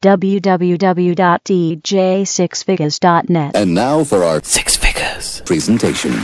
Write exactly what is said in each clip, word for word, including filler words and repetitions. w w w dot d j six figures dot net. And now for our Six Figures presentation.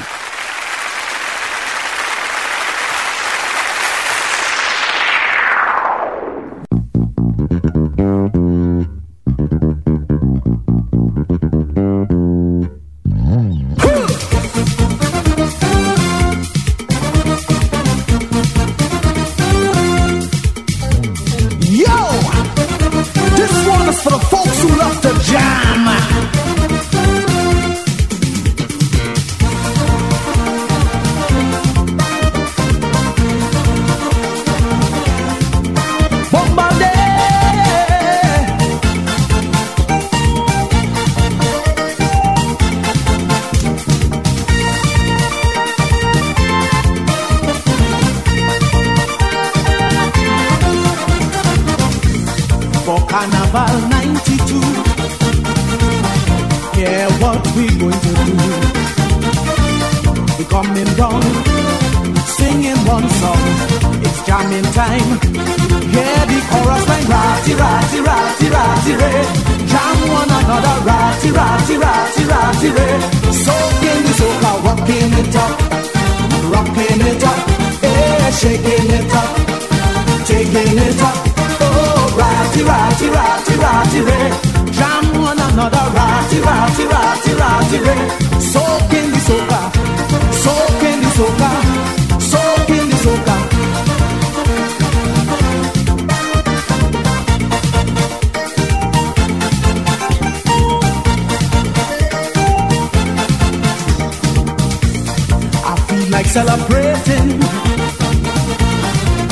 Celebrating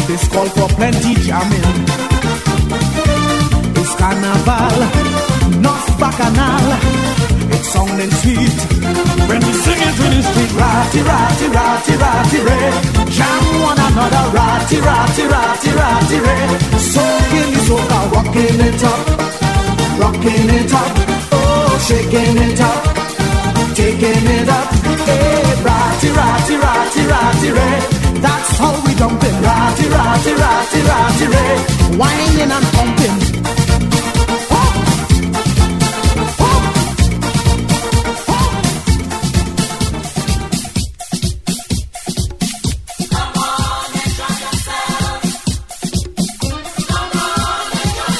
this call for plenty jamming. It's carnival, not bacchanal. It's sounding sweet when we sing it in the street. Ratty, ratty, ratty, ratty, ray. Jam one another. Ratty, ratty, ratty, ratty, ray. Soaking the soca, rocking it up, rocking it up. Oh, shaking it up, taking it up. Hey, ratty, ratty, ratty, ratty, ray. That's how we dumpin'. Ratty, ratty, ratty, ratty, ray. Whining and pumping. Oh. Oh. Oh. Come on, enjoy yourself. Come on, enjoy yourself.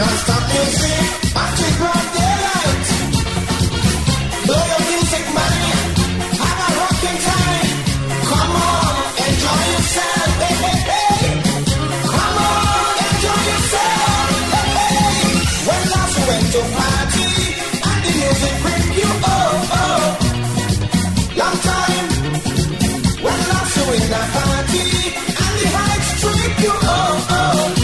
Non-stop music, magic broad daylight. Blow your music money, have a rockin' time. Come on, enjoy yourself, hey, hey, hey. Come on, enjoy yourself, hey, hey. When last you went to party and the music bring you oh, oh. Long time. When last you in a party and the heights trip you oh, oh.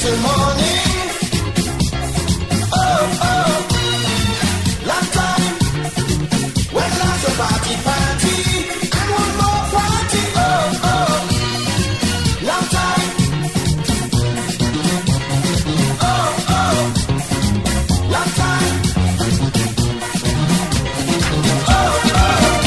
Till morning, oh oh. Last time, when last a party party, and one more party, oh oh. Last time, oh oh. Last time, oh oh. Last time.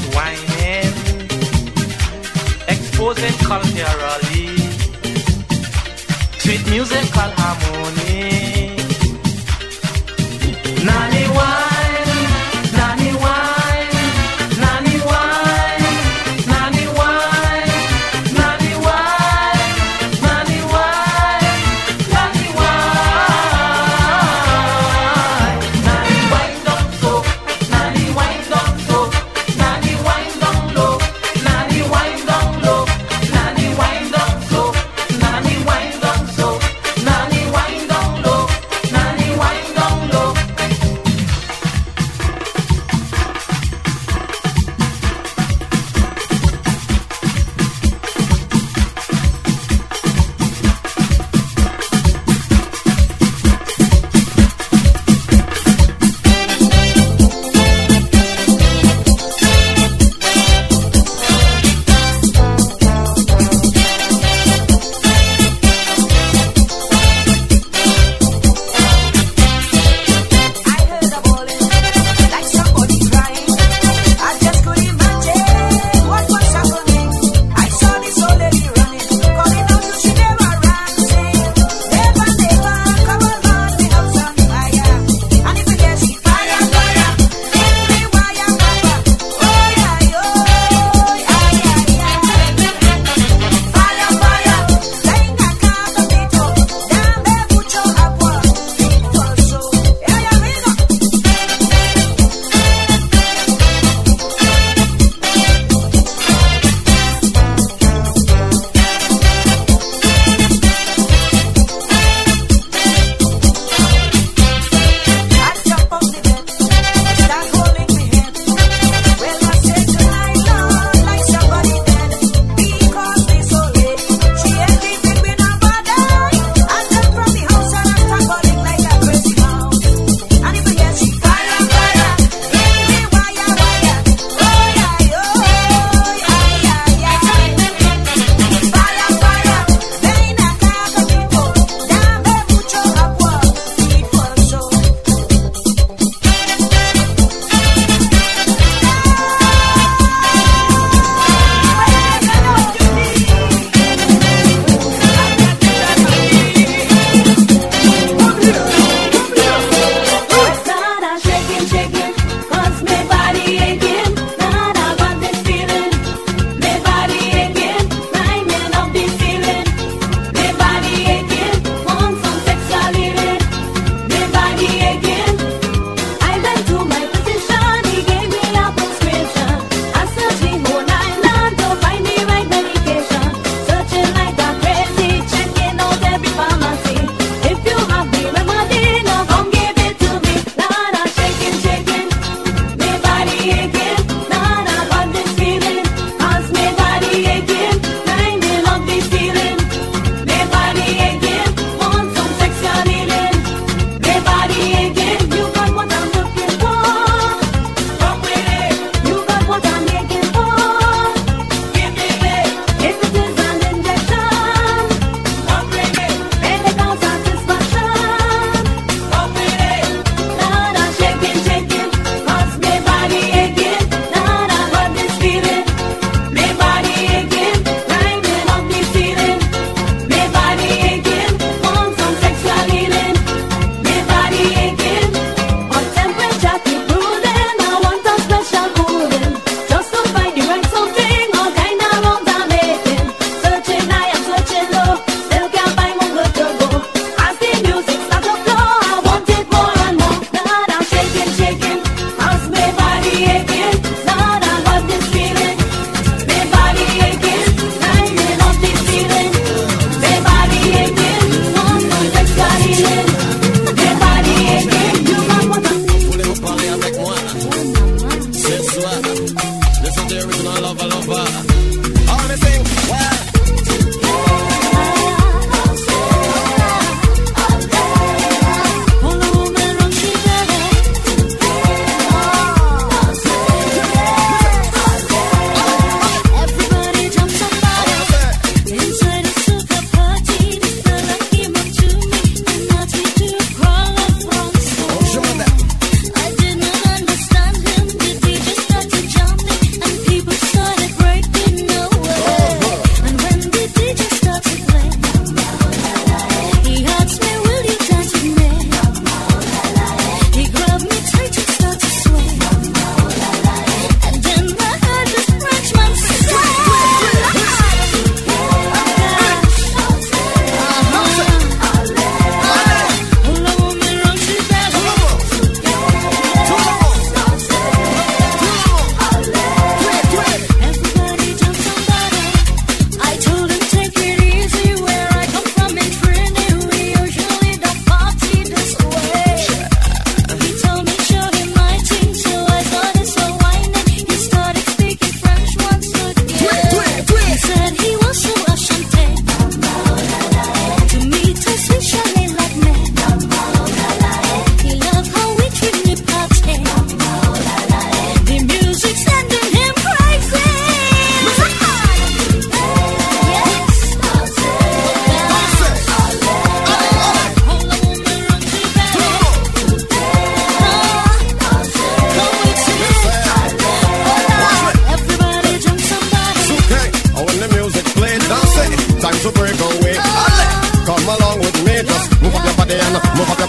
was whining, exposing culturally, sweet musical harmony. Nanny wine, nanny wine, nanny wine, nanny wine, nanny wine, nanny wine, nanny wine, nanny wine down so, nanny wine down so, nanny wine down low, nanny wine down low, nanny wine down so, nanny wine down so, nanny wine down low, nanny wine down low.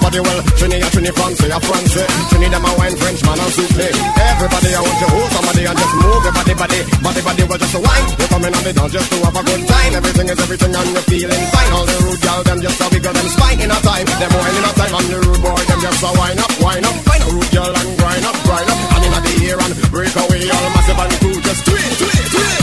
everybody well. Trini, Trini, fancy, a fancy. Trini, them a wine, French man and sweet me. Everybody, I want to hold somebody and just move your body, body, body, body, well just a wine. You come in on the dance just to have a good time. Everything is everything and you're feeling fine. All the rude girl, them just a wiggle, them spine in a time. Them wine in a time and the rude boy, them just a wine up, wine up. Find a rude girl and grind up, grind up. And in the air and break away all massive and cool, just do it, do it, do it.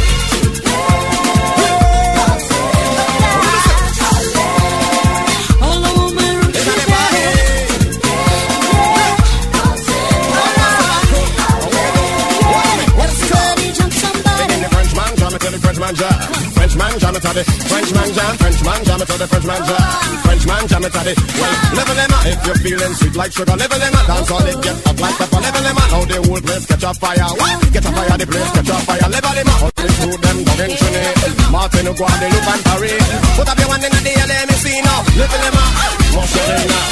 Frenchman jam it at it, Frenchman jam, Frenchman jam it at it, Frenchman jam, Frenchman jam it at it. Well, level them up if you're feeling sweet like sugar, level them up. Dance all it, get up like pepper, level them up. Now the whole place catch a fire, what? Get a fire, the place catch a fire, level them up. All the food them dog in Trini, Martin, Guadeloupe and Paris. Put up your hand in the air, let me see now. Level them up, what's your name now?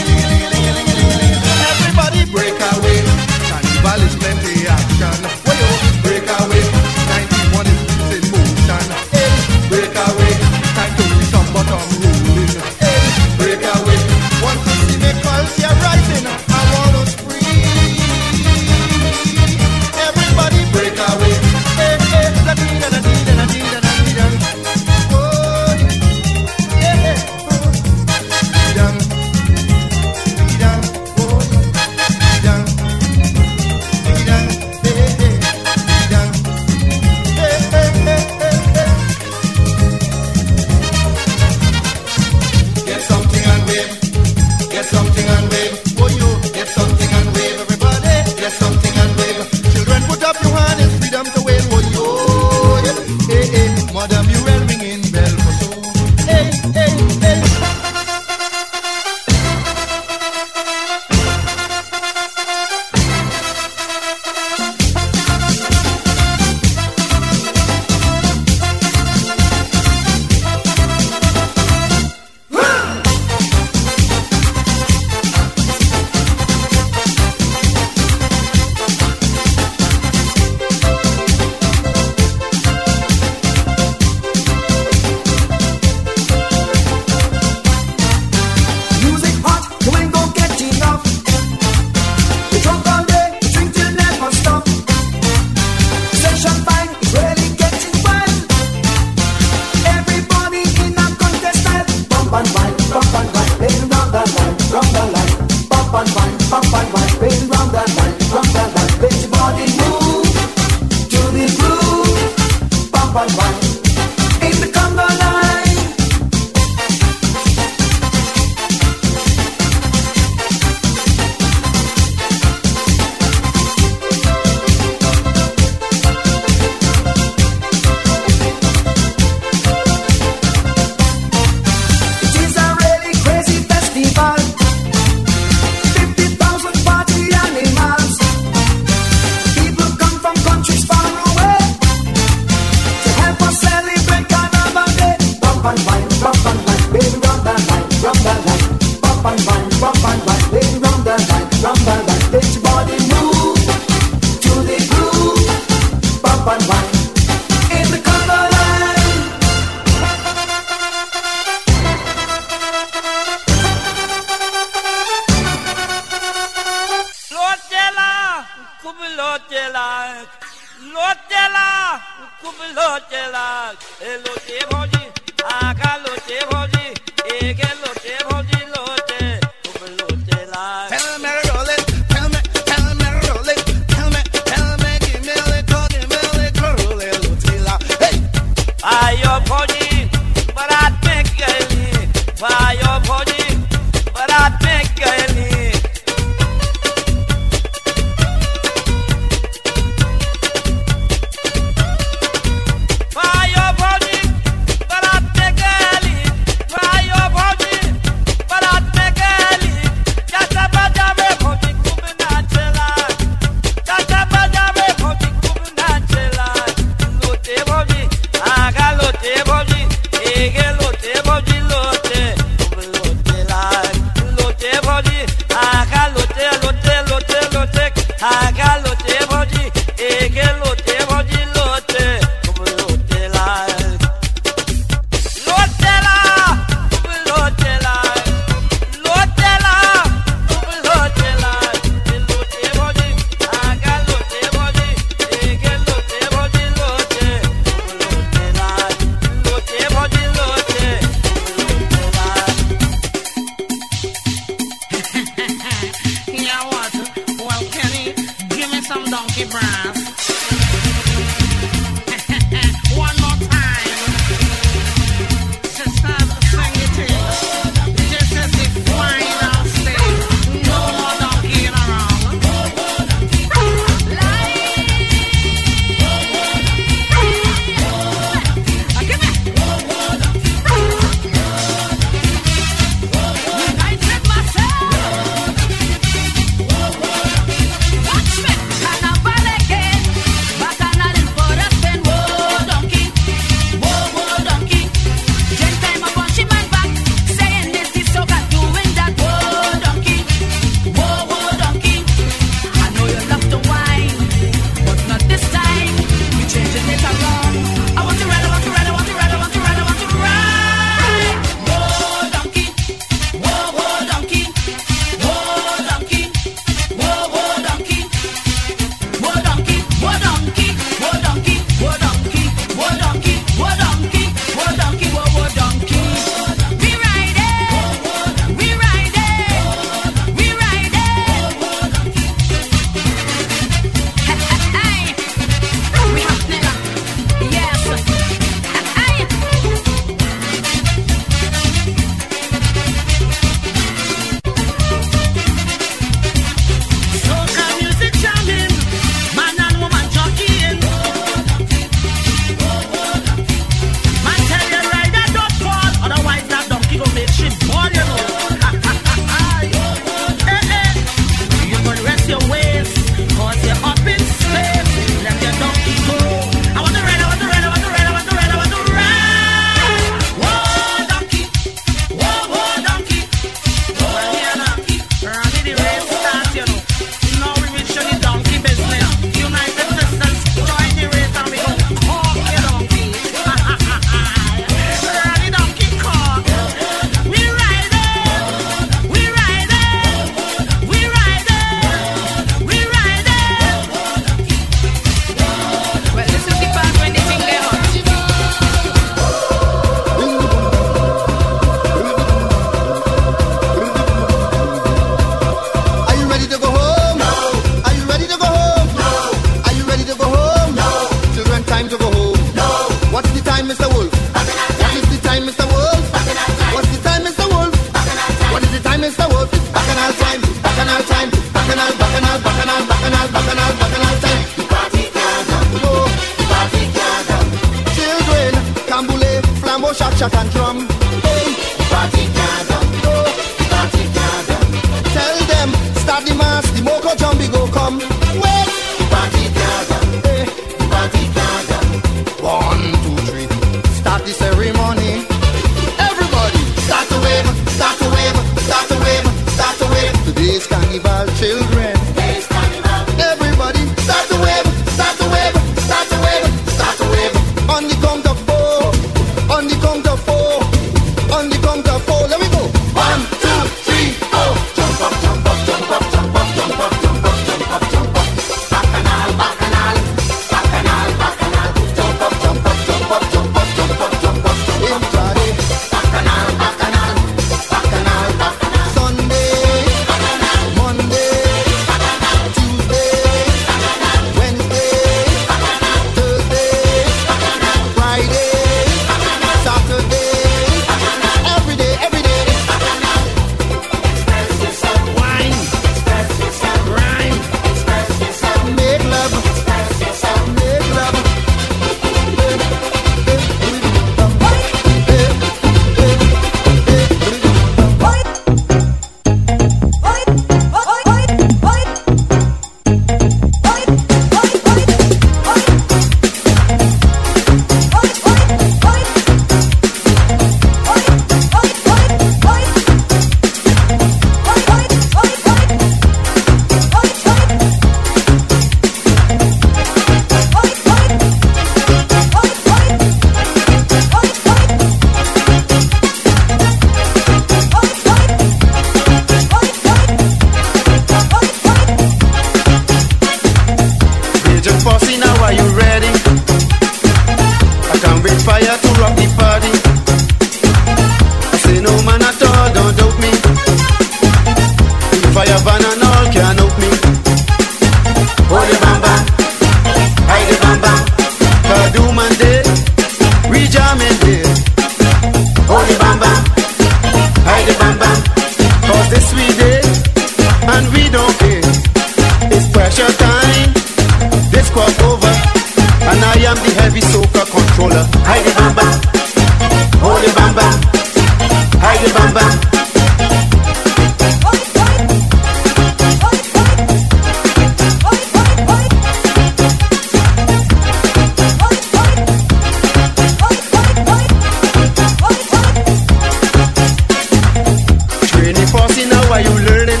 are you learning?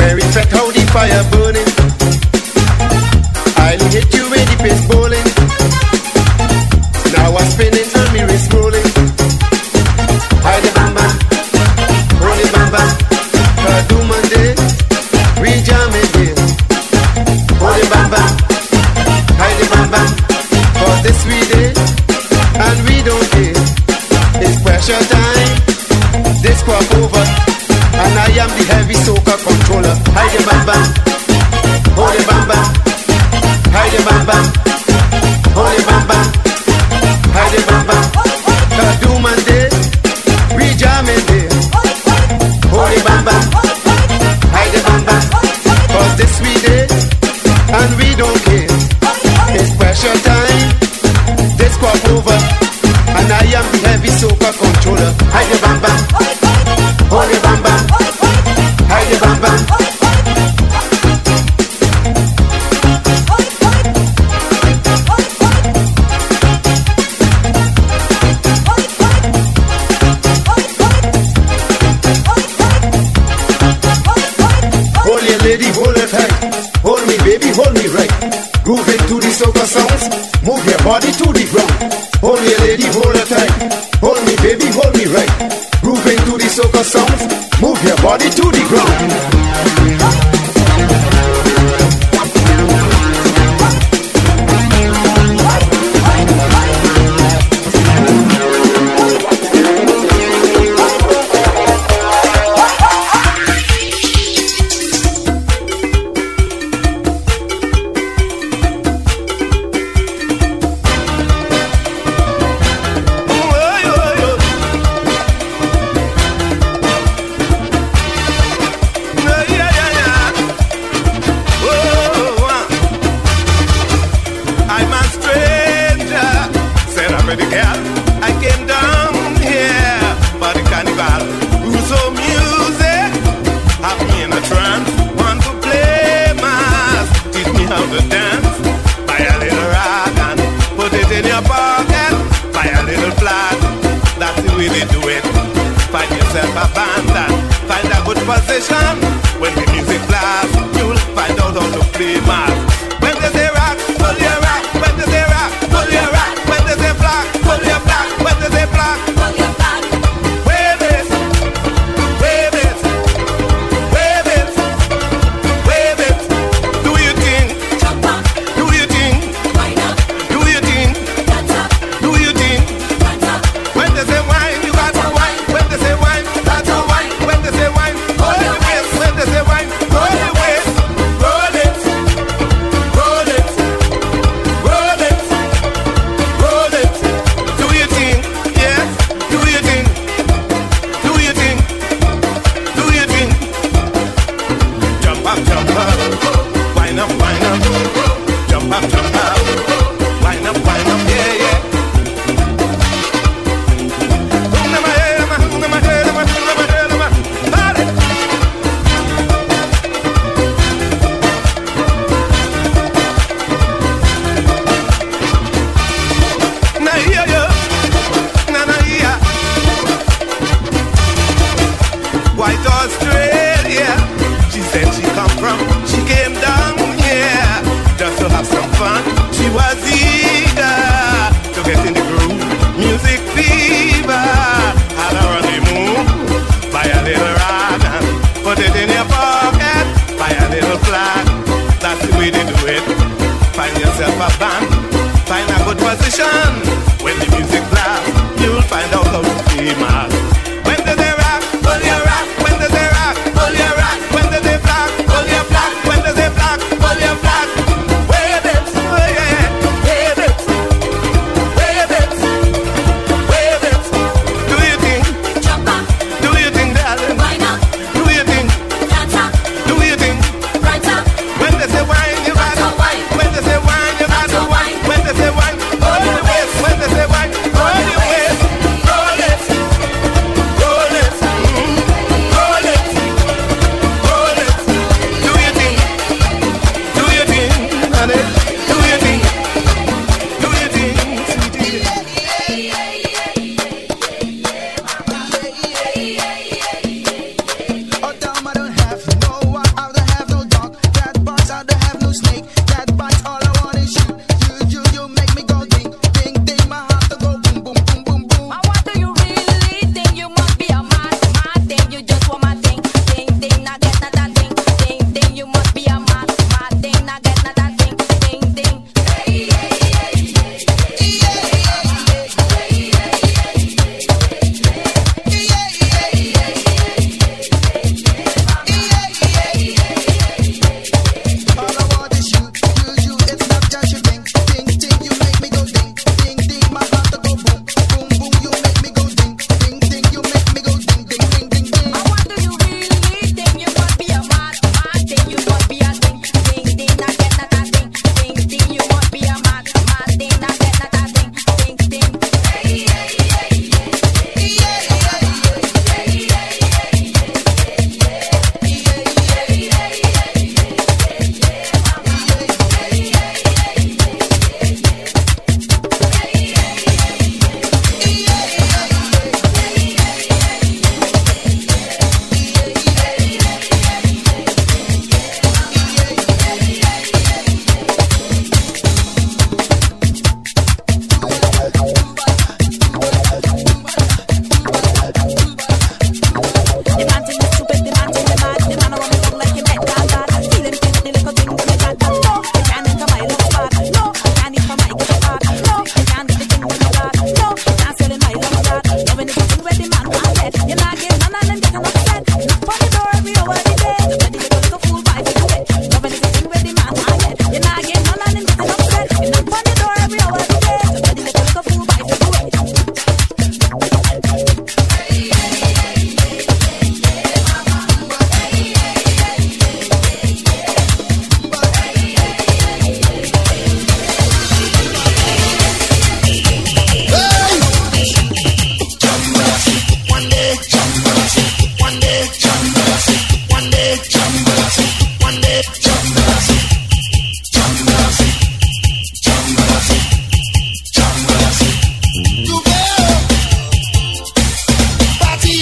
Where it's at, how the fire burning? I'll get you in the pit bowling. Now I'm spinning and me wrist rolling. Hide the bamba, roll the bamba. Kadu Monday, we jam it here. Roll the bamba, hide the bamba. For this we did, and we don't care. It's pressure time, this crop over. And I am the heavy soca controller. Hide the bamba, roll the bamba. Hide the bamba, hold the bamba, hide the bamba. Kadu Monday, we jam it there. Hold the bamba, hide the bamba. 'Cause this we did, and we don't care. It's pressure time, this crop over, and I am the heavy soca controller. Hide the bamba, hold the bamba, hide the bamba. Lady, hold it tight, hold me baby, hold me right. Groove it to the soca sounds, move your body to the ground. Hold me lady, hold it tight, hold me baby, hold me right. Groove it to the soca sounds, move your body to the ground.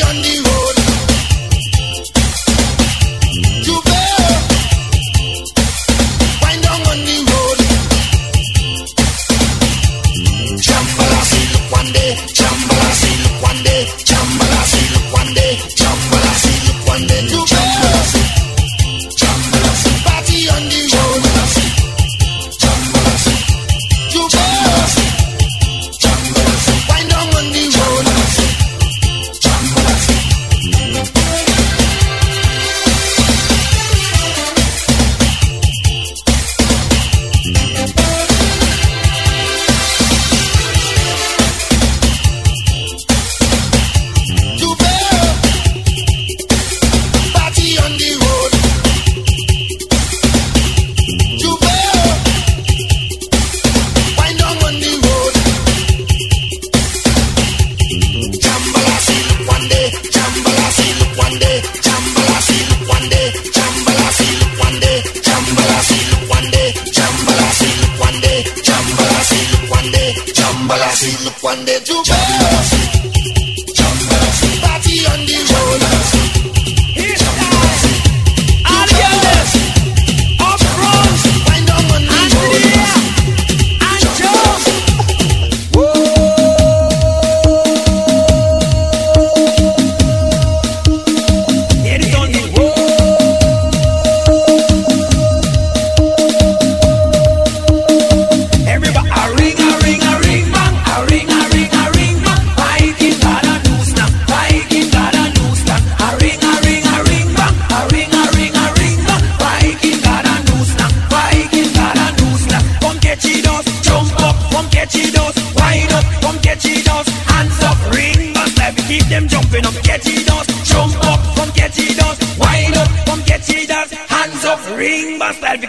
on the road. You bear, wind down on the road. Chambala see look one day, Chambala see look one day, Chambala see look one day, Chambala see look one day. You bear, Chambala see party on the road. Chambala see, you bear, Chambala see wind down on the road. One day to bed.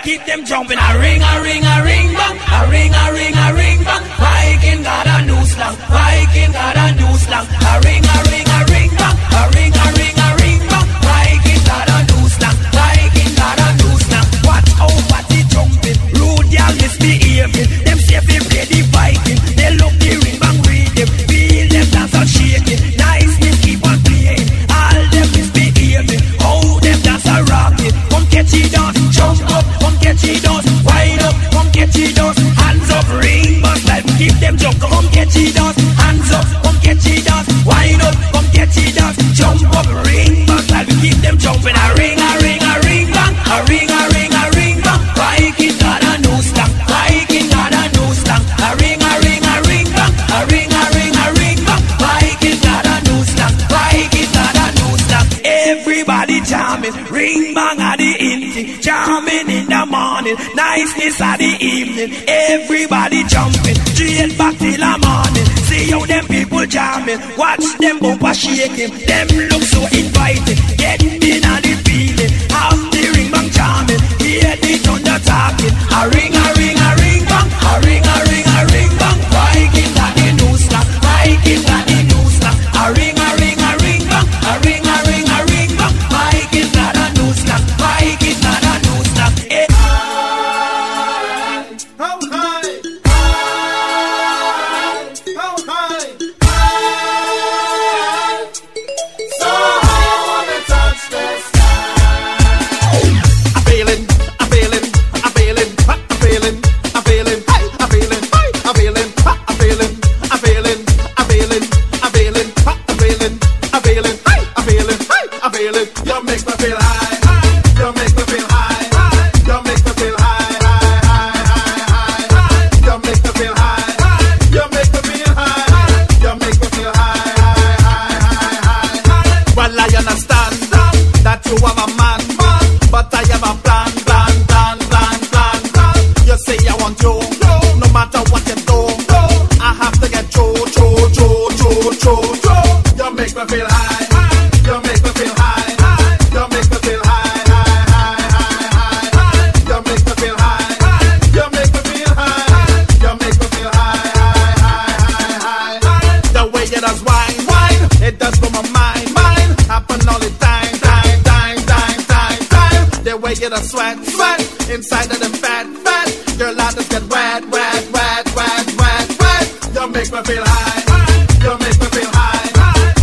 Keep them jumping. A ring, a ring, a ring bang. A ring, a ring, a ring bang. Viking got a new slang. Viking got a new slang. A ring, a ring, a ring bang. A ring, a ring, a ring bang. Viking got a new slang. Viking got a new slang. Watch out for the jumping. Rude y'all misbehaving. Them say they play the Viking. They look the ring bang read them. Feel them dance and shaking. Nice me keep on playing. All them misbehaving. How them dance and rocking. Come catch it dance. Jump up. Wind up, come catch it us. Hands up, ring bust like keep them jump. Come catch it us. Hands up, come catch it us. Wind up, come catch it us. Jump up, ring bust like keep them jumping. A ring, a ring, a ring bang, a ring, a ring, a ring bang. Viking got a new slang. Viking got a new slang. A ring, a ring, a ring bang, a ring, a ring, a ring bang. Viking got a new slang. Viking got a new slang. Everybody jamming, ring bang at the end, jamming in the morning. Niceness at the evening, everybody jumping, jail back till the morning. See how them people jamming, watch them bumper shaking. Them look so inviting, get in on the feeling. Half the ring bang jamming, hear the thunder talking. A ring, a ring, a ring bang, a ring, a ring, a ring bang. Viking got the new slang, Viking got the new slang. A ring, a ring, a ring bang, a ring, a ring, a ring bang. Viking got a new slang, Viking got a new slang. You make me feel high, you make me feel high,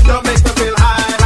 you make me feel high,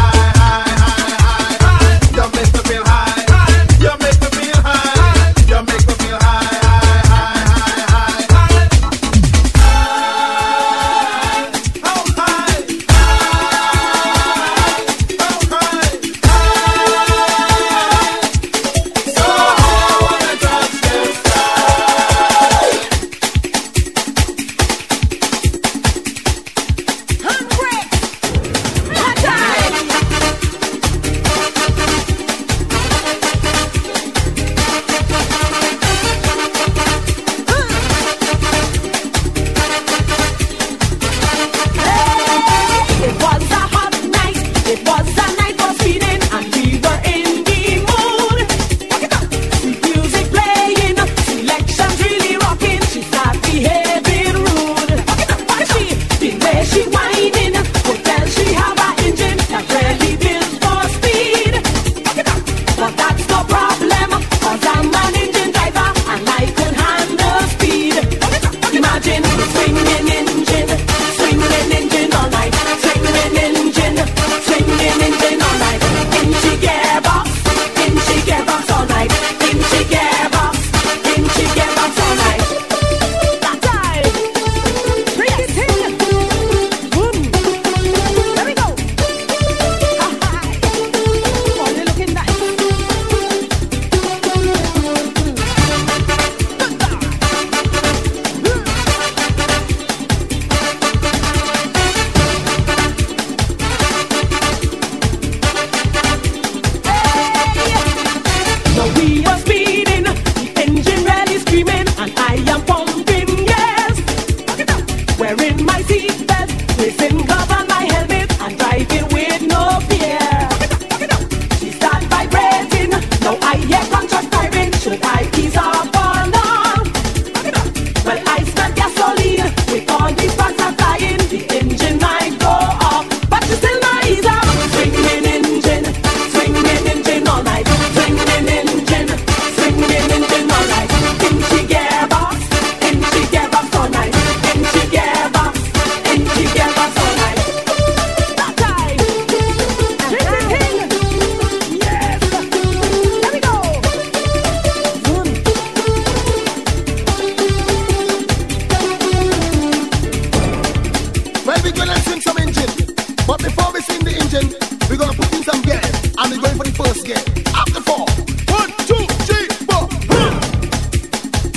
We're gonna put in some gas, and we're going for the first gas. After four, one, two, three, four.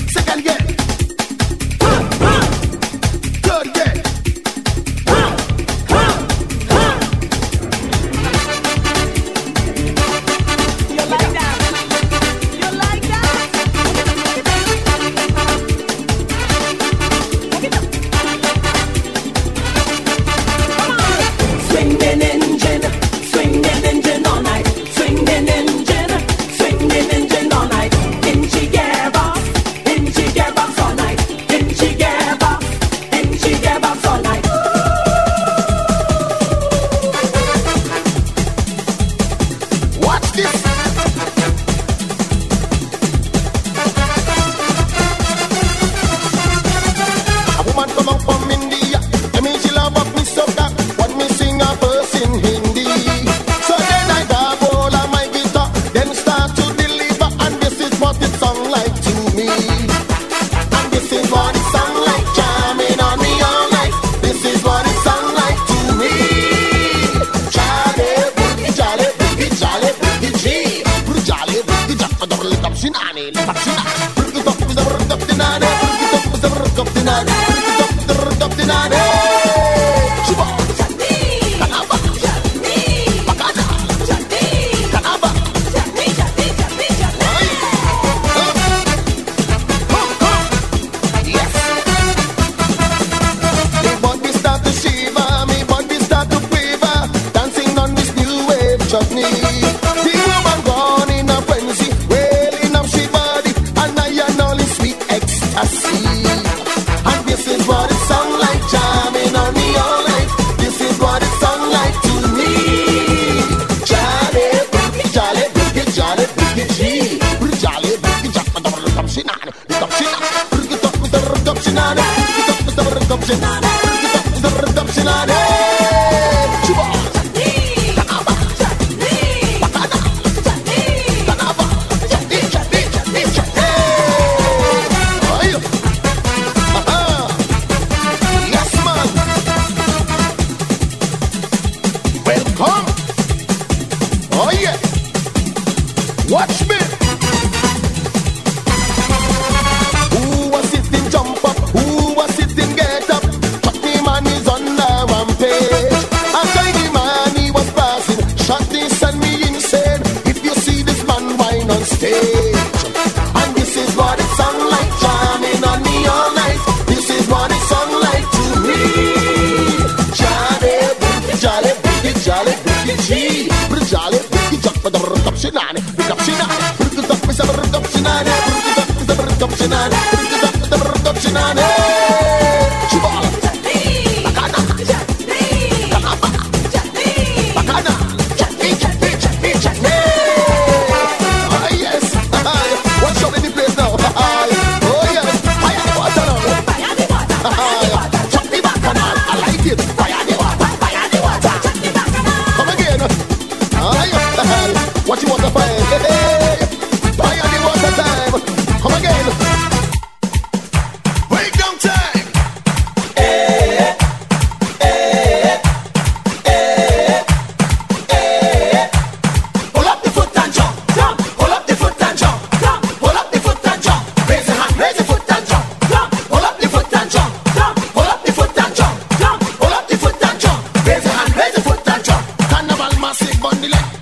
Second gas, third gas. You like that? You like that? Swing the engine. Swing the engine all night, swing the engine, swing the engine all night. Didn't she give up? Didn't she give up all night? Didn't she give up? Didn't she give up all night? Watch this. A woman come out from India. I mean she love up me so that what me sing a verse in Hindi.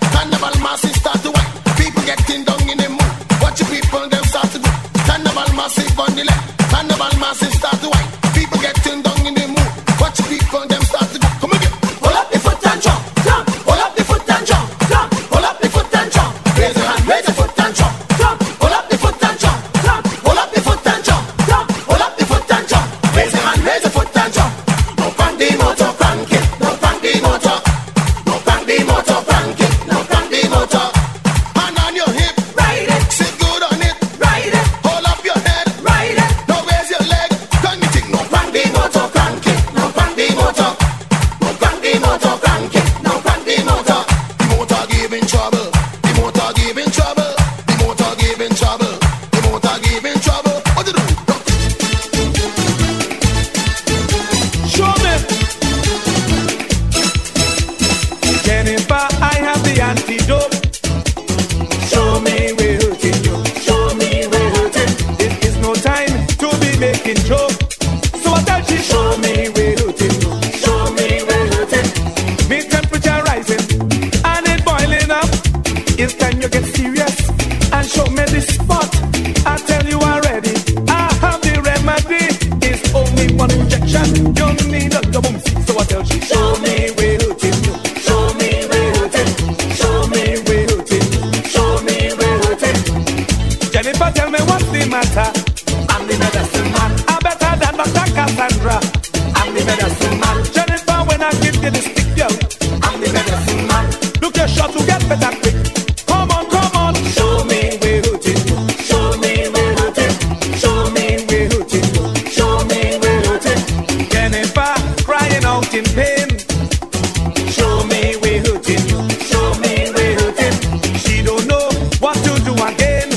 Carnival masses start to whine. People get tell me what's the matter. I'm the medicine man. I'm better than Doctor Cassandra. I'm the medicine man. Jennifer, when I give you the stick, yo. I'm the medicine man. Look, you're sure to get better quick. Come on, come on. Show me where it is. Show me where it is. Show me where it is. Show me where it is. Jennifer, crying out in pain. Show me where it is. Show me where it is. She don't know what to do again.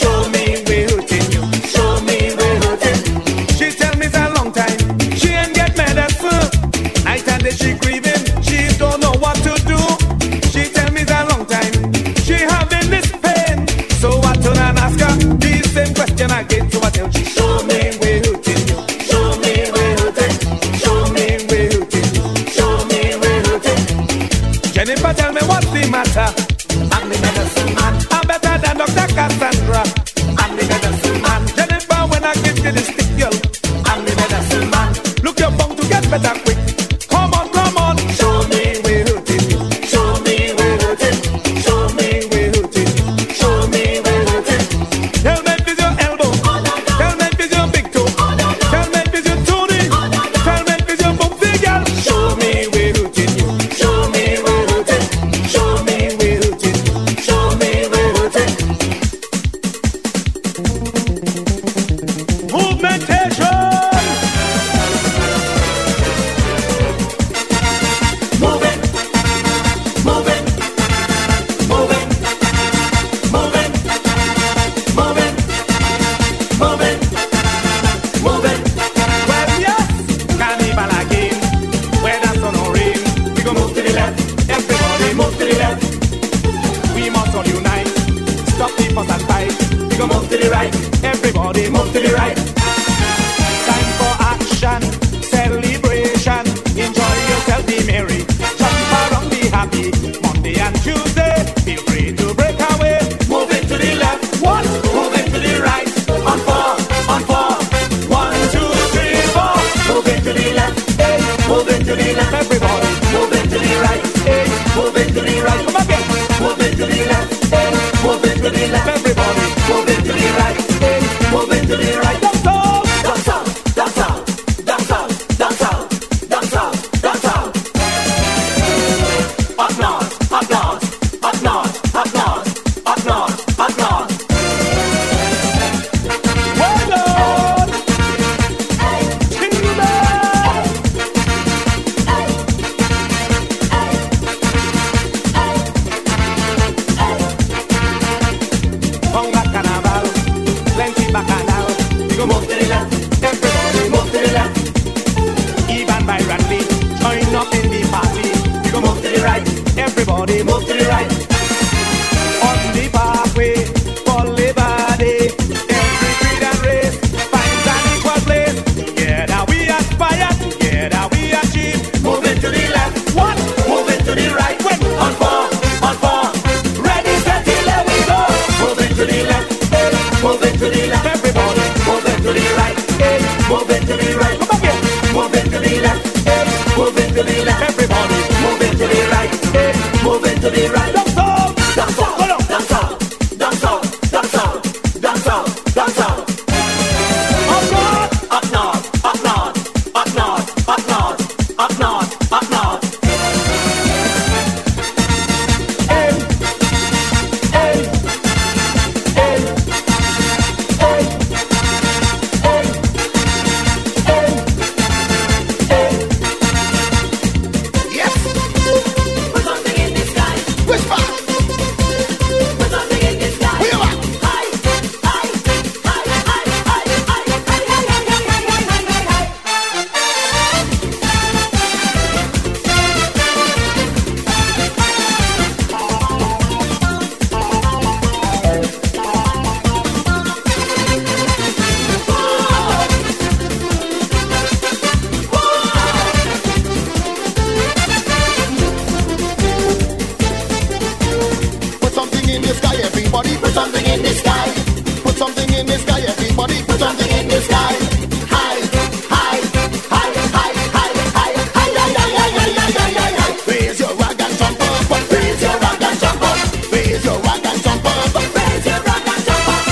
Show me where it is. Show me where it is. She tell me it's a long time. She ain't get mad at first. Night and day she grieving. She don't know what to do. She tell me it's a long time. She having this pain. So I turn and ask her the same question again. So I tell she, show me where it is. Show me where it is. Show me where it is. Show me where it is. Jennifer, tell me what's the matter. I'm the medicine man. I'm better than Doctor Cassandra. I'm the medicine man. Jennifer, when I give you the stick, girl. I'm the medicine man. Look, you're bound to get better quick. Come on, come on. Show me where it is. Show me where it is. Show me where it is. Show me where it is. Tell me if it's your elbow. Tell me if it's your big toe. Tell me if it's your toonie. Tell me if it's your bumpy, girl. Show me where it is. Show me where it is. Show me where it is. Show me where it is. Movementation. Move it. Move it. Move it. Move it. Move it. Move it. Move it. Well, yes, carnival again. Whether sun or rain, we go move to the left. Everybody move to the left. We must all unite. Stop the fuss and fight. We go move to the right. Everybody move to the right. Time for action, celebration. Enjoy yourself, be merry. Jump around, be happy. Monday and Tuesday, feel free to break away. Move it to the left. One, move it to the right. On four, on four. One, two, three, four. Move it to the left. Hey, move it to the left. Everybody, move it to the right. Hey, move it to the right. Come again. Move it to the left. Hey, move it to the left. Everybody, move it to the right. Hey, move it to the right. That's all. That's all. That's all. That's all. That's all. That's all. That's all. Up north, up north, up north, up north, up north, up north. Well done. Kingdom. Ponga carnaval, plenty bacchanal. We go move to the left, everybody move to the left. Even by Randy, join up in the party. We go move to the right, everybody move to the right. On the pathway, for liberty, every creed and race finds an equal place. Together we aspire, together we achieve. Move it to the left. One, move it to the right. Wait, on four, on four. Ready, set, here we go. Move it to the left, hey, move it to the left. Everybody, move it to the right, hey, move it to the right. Come again. Move it to the left, hey, move it to the left. Everybody, move it to the right, hey, move it to the right. That's all. That's all. Hold on. That's all. That's all. That's all. That's all. That's all. Up north, up north, up north, up north, up north, up north, up north. Hey, hey, hey, hey, hey, hey, hey. Yes, put something in this guy. Whisper. Put something in this guy. We are. Hi, hi, hi, hi, hi, hi, hi, hi, hi, hi, hi, hi, hi, hi, hi. Put something in the sky, everybody. Put something in the sky. Put something in the sky, everybody. Put something in the sky. Hi, hi, hi, hi, hi, hi, hi, hi, hi, hi, hi, hi, hi, hi, hi. Raise your rag and jump up. Raise your rag and jump up. Raise your rag and jump up. Raise your rag and jump up.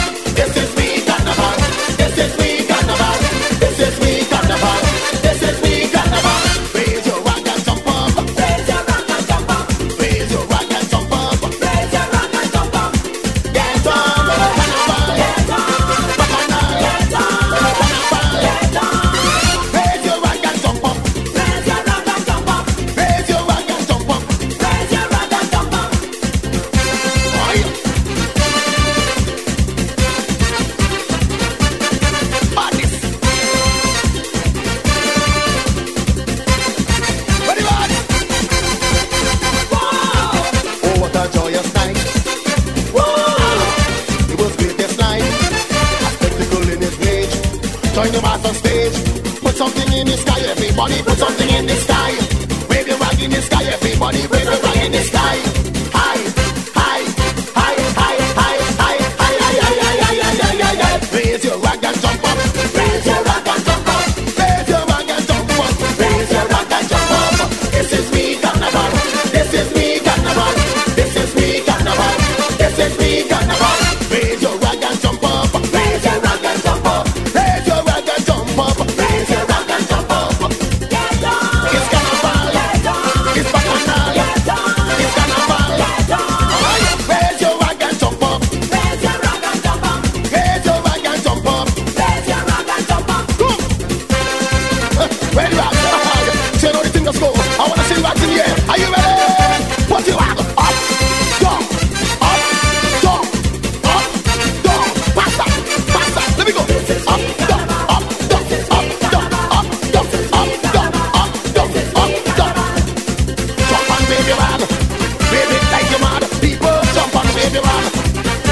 something in the sky. Everybody put something in the sky. Wave your rag in the sky. Everybody wave your rag in the sky. Hi, hi, hi, hi, hi, hi, hi, hi, hi, hi, hi, hi, hi, hi. Raise your rag and jump up. Raise your rag and jump up. Raise your rag and jump up. Raise your rag and jump up. This is me carnival. This is me carnival. This is me carnival. This is me carnival. Raise your rag and jump up. Raise your rag and jump up. Raise your rag and jump up. Raise your rag and jump up. It's carnival. It's bacchanal. It's carnival. Raise your rag and jump up. Raise your rag and jump up. Raise your rag and jump up. Raise your rag and jump up. Come. Ready rag. Say no the thing that's go. I wanna see rags in the air. Are you ready? Put your rag up.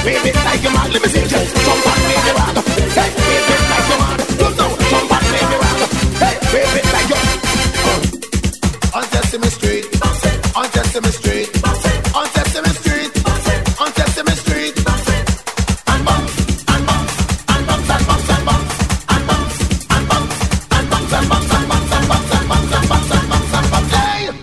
Wave it like a man, let me see just jump and wave it round. Hey, wave it like a man, don't know, jump and wave it round. Hey, wave it like a man. On Sesame Street, on Sesame Street, on Sesame Street, on Sesame Street. And bumps, and bumps, and bumps, and bumps, and bumps, and bumps, and bumps, and bumps, and bumps, and bumps, and bumps, and bumps, and bumps, and bumps, and bumps.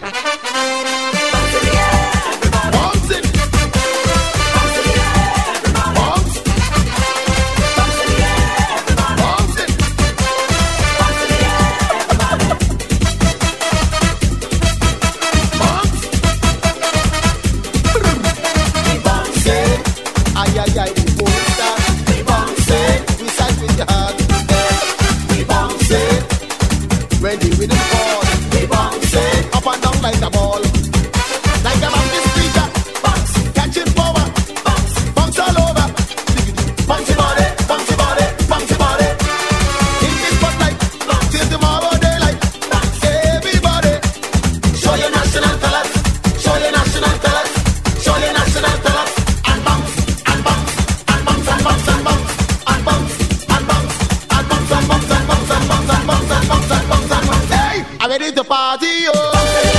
Hey. Ready to party, oh! Hey!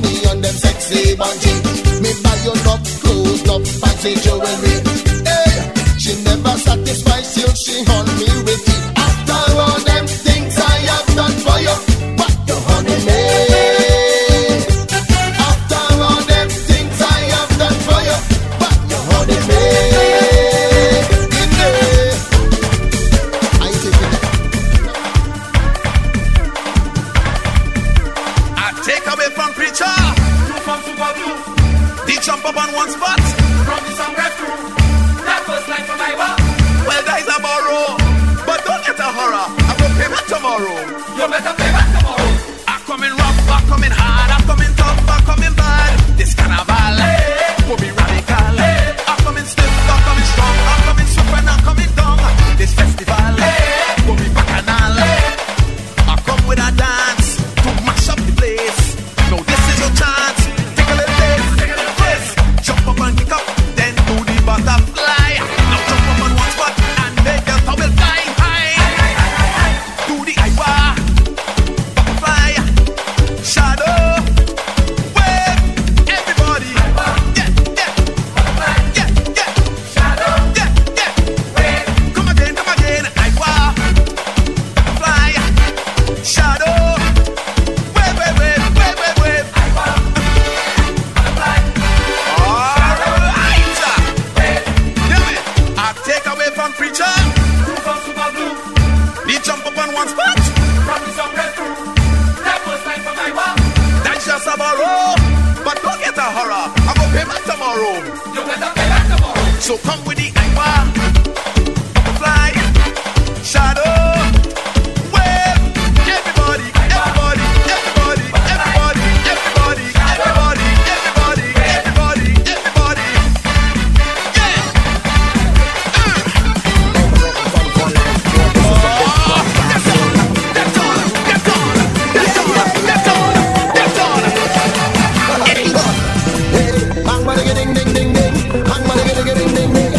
money on them sexy bungee. Me buy your love clothes, love fancy jewelry. Hey, she never satisfies till she haunt me with it. After all them things I have done for you, what the honey made? After all them things I have done for you, what the honey made? In there, I take it. I take away from preacher. From super blue. They jump up on one spot. From the song right through. That was like for my work. Well, that is a borrow, but don't get a horror. I will pay back tomorrow. You better pay back tomorrow. I come in rough, I come in hard, I come in tough, I come in bad. This carnival will be radical. I come in stiff, I come in strong, I come in super and I come in dumb. This festival will be bacchanal. I come with a dance to mash up the place. No, this is your chance. Take a little bit, take a little place. Jump up and kick up, then do the butterfly. Now jump up on one spot and make your towel fly high. Do the Iwa, butterfly, shadow, wave. Everybody, yeah, yeah, yeah, yeah, shadow, yeah, yeah, wave. Come again, come again, Iwa, butterfly, shadow, wave, wave, wave, wave, wave, wave. Alright, damn it. I take away from preacher. They jump up on one spot. That's just a borrow, but don't get a horror. I will pay back tomorrow. So come with the Iwa, butterfly, shadow, wave. Everybody, everybody, everybody, everybody, everybody, everybody, everybody, everybody, everybody. Yeah. Bang bada ga ding ding ding ding. Bang bada ga ding ding ding ding.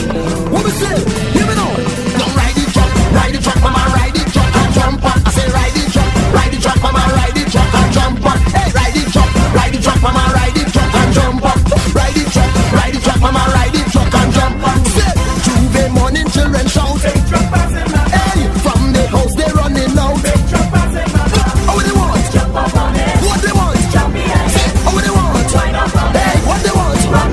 What we say? Hear me now. Now ride the truck, ride the truck, mama, ride the truck and jump on. I say ride the truck, ride the truck, mama, ride the truck and jump on. Hey, ride the truck, ride the truck, mama, ride the truck and jump on. Ride the truck, ride the truck, mama, ride the truck and jump on. Say, Tuesday morning children shout. Hey, from the house they running out. How they want? What they want? Say, how they want? Hey, what they want? Run,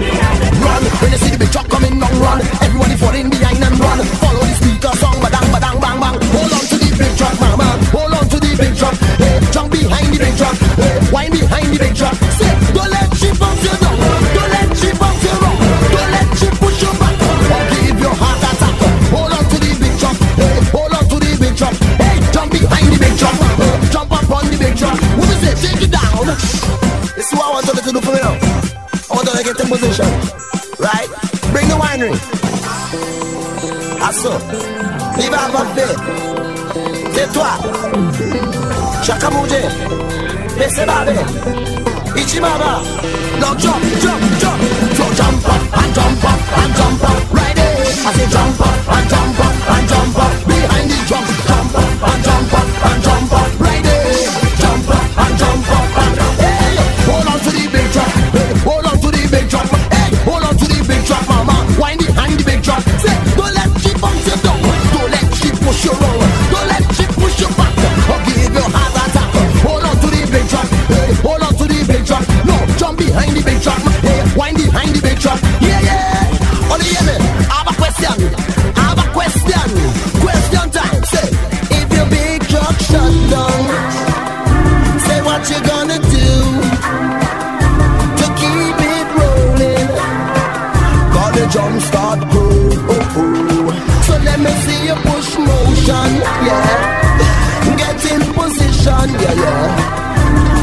when you see the big truck coming down, run. Everybody falling behind and run. Follow the speaker song, badang, badang, bang, bang. Hold on to the big truck, bang, bang. Hold on to the big truck. Hey, jump behind the big truck. Hey, wind behind the big truck. Say, don't let she bounce you down. Don't let she bounce you wrong. Don't let she push you back. Or give your heart attack. Hold on to the big truck. Hey, hold on to the big truck. Hey, jump behind the big truck. Hey, jump up on the big truck. What is it? Shake it down. This is what I want you to do for me now. I want you to get in position. Right? Bring the winery. Asso. Viva Vante. Tais-toi. Chakamuje. Besebabe. Ichimaba. Now jump, jump, jump. So jump up and jump up and jump up. Right there. I say jump up and jump up and jump up. Behind the drum. Jump up and jump up and jump up. Right there. Jump up and jump up and jump up. Hey, hold on to the big truck. Hey, hold on to the big truck. Hey, hold on to the big truck, mama. Wind behind the big truck. Say, don't let she bounce you down. Don't let she push you wrong. Don't let she push you back. Or give your heart attack. Hold on to the big truck. Hey, hold on to the big truck. No, jump behind the big truck. Hey, wind behind the big truck. Yeah, yeah. Only hear me. I have a question. I have a question. Question time. Say, if your big truck shut down, say what you gonna do? Jump start, oh, oh, oh. So let me see you push motion, yeah. Get in position, yeah, yeah.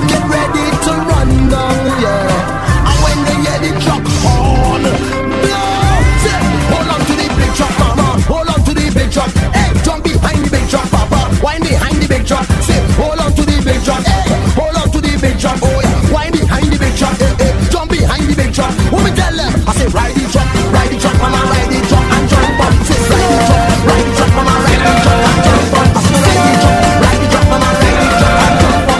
Get ready to run down, yeah. And when they hear the truck horn, blow. Say, hold on to the big truck, mama. Hold on to the big truck. Hey, jump behind the big truck, papa. Wind behind the big truck. Say, hold on to the big truck. Hey, hold on to the big truck. Oh, yeah. Wind behind the big truck. Hey, hey, jump behind the big truck. What we tell them? I say, ride the truck. Ride the truck, mama, ride the truck and jump on. Say, ride the truck, ride the truck, mama, ride the truck and jump on. I say, ride the truck, ride the truck, mama, ride the truck and jump on.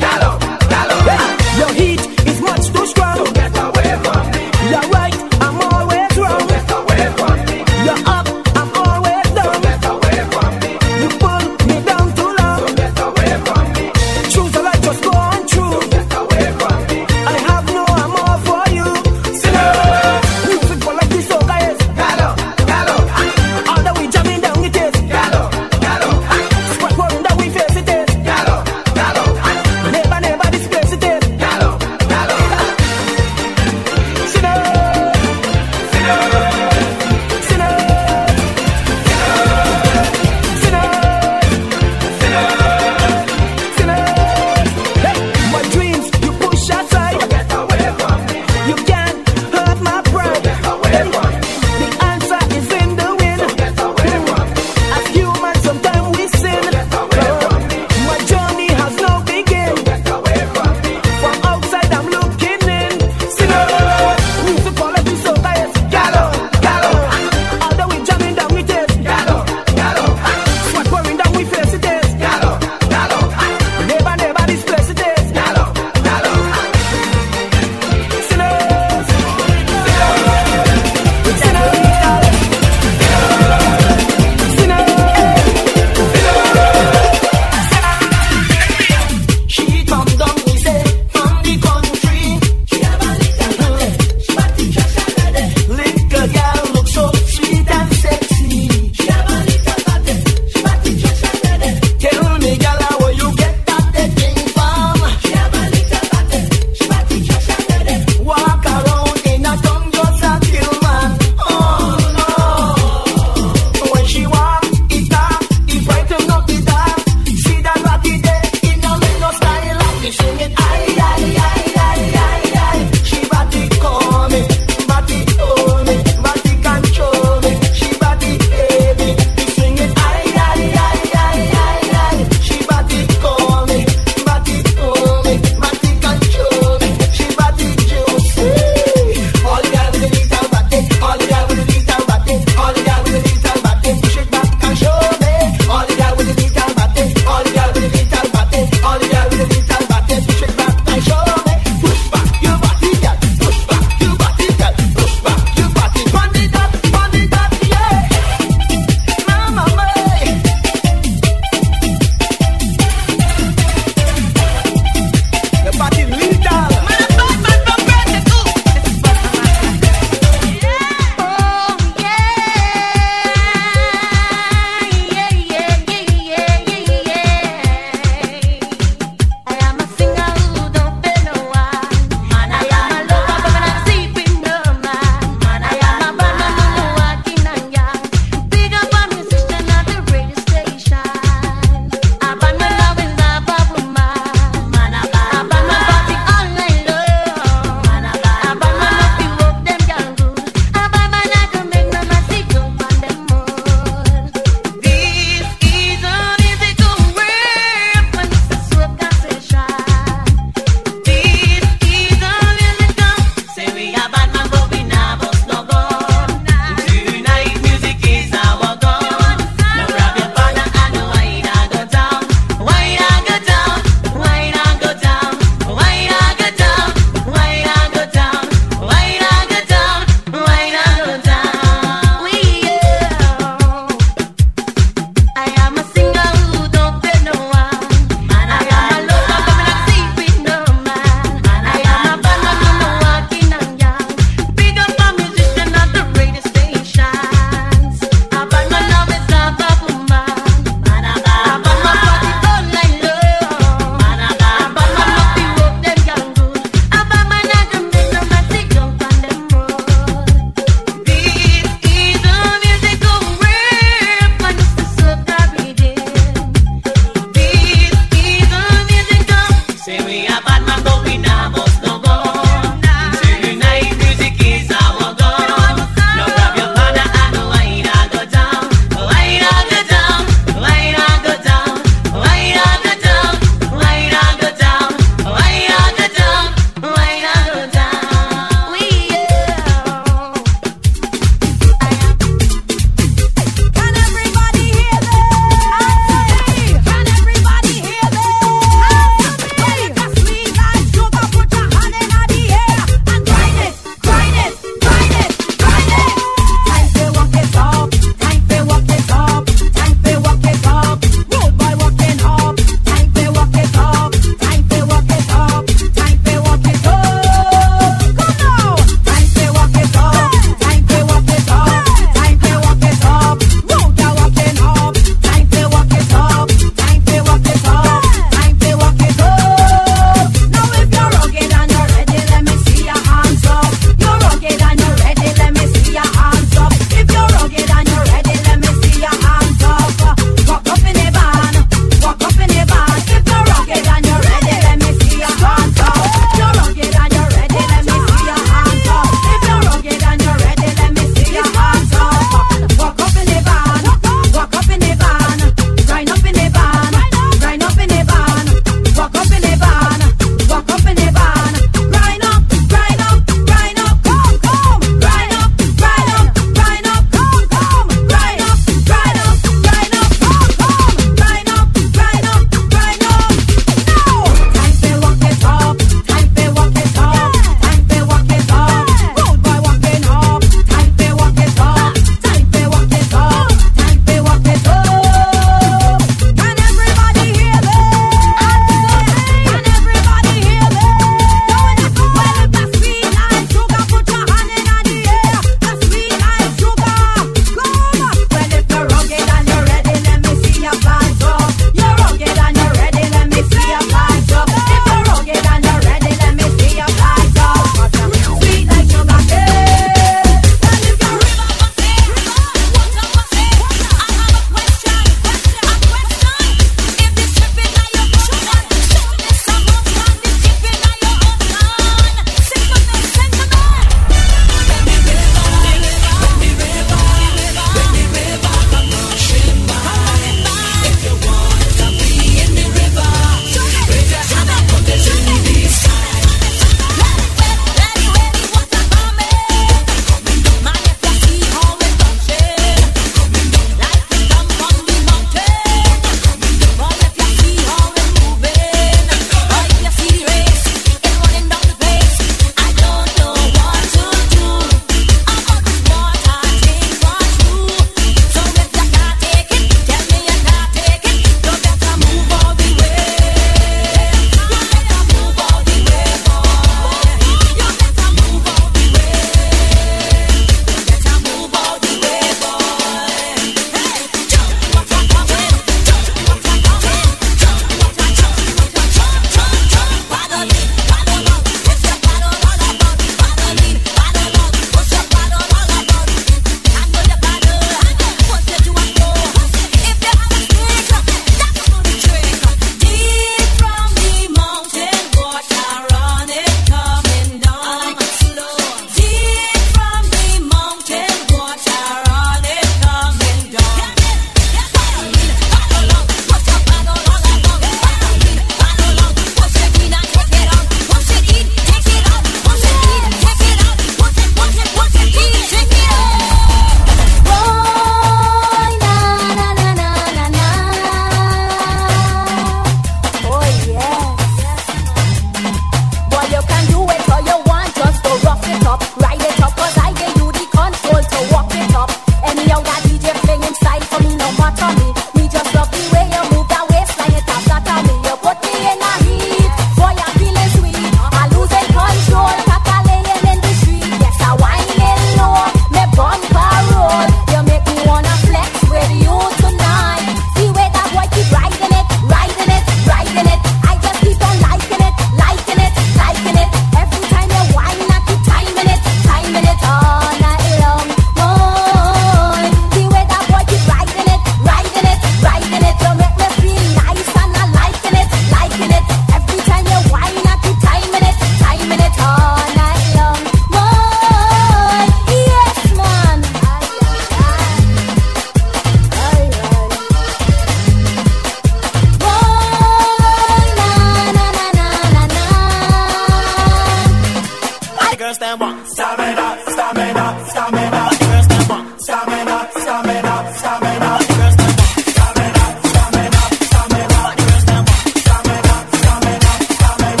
and walk. Stamina, stamina, stamina. First and walk. Stamina, stamina, stamina. First and walk. Stamina, stamina, stamina. First and walk. Stamina, stamina, stamina. First and walk. Stamina, stamina,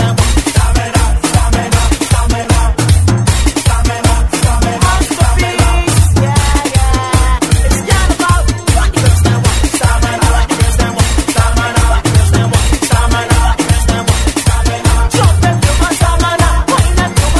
stamina. Stamina, stamina, stamina. Yeah, yeah. It's not about what. First and walk. Stamina, first and walk. Stamina, first and walk. Stamina, first and walk. Stamina. Jump and do my stamina.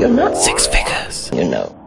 You're not six figures, you know.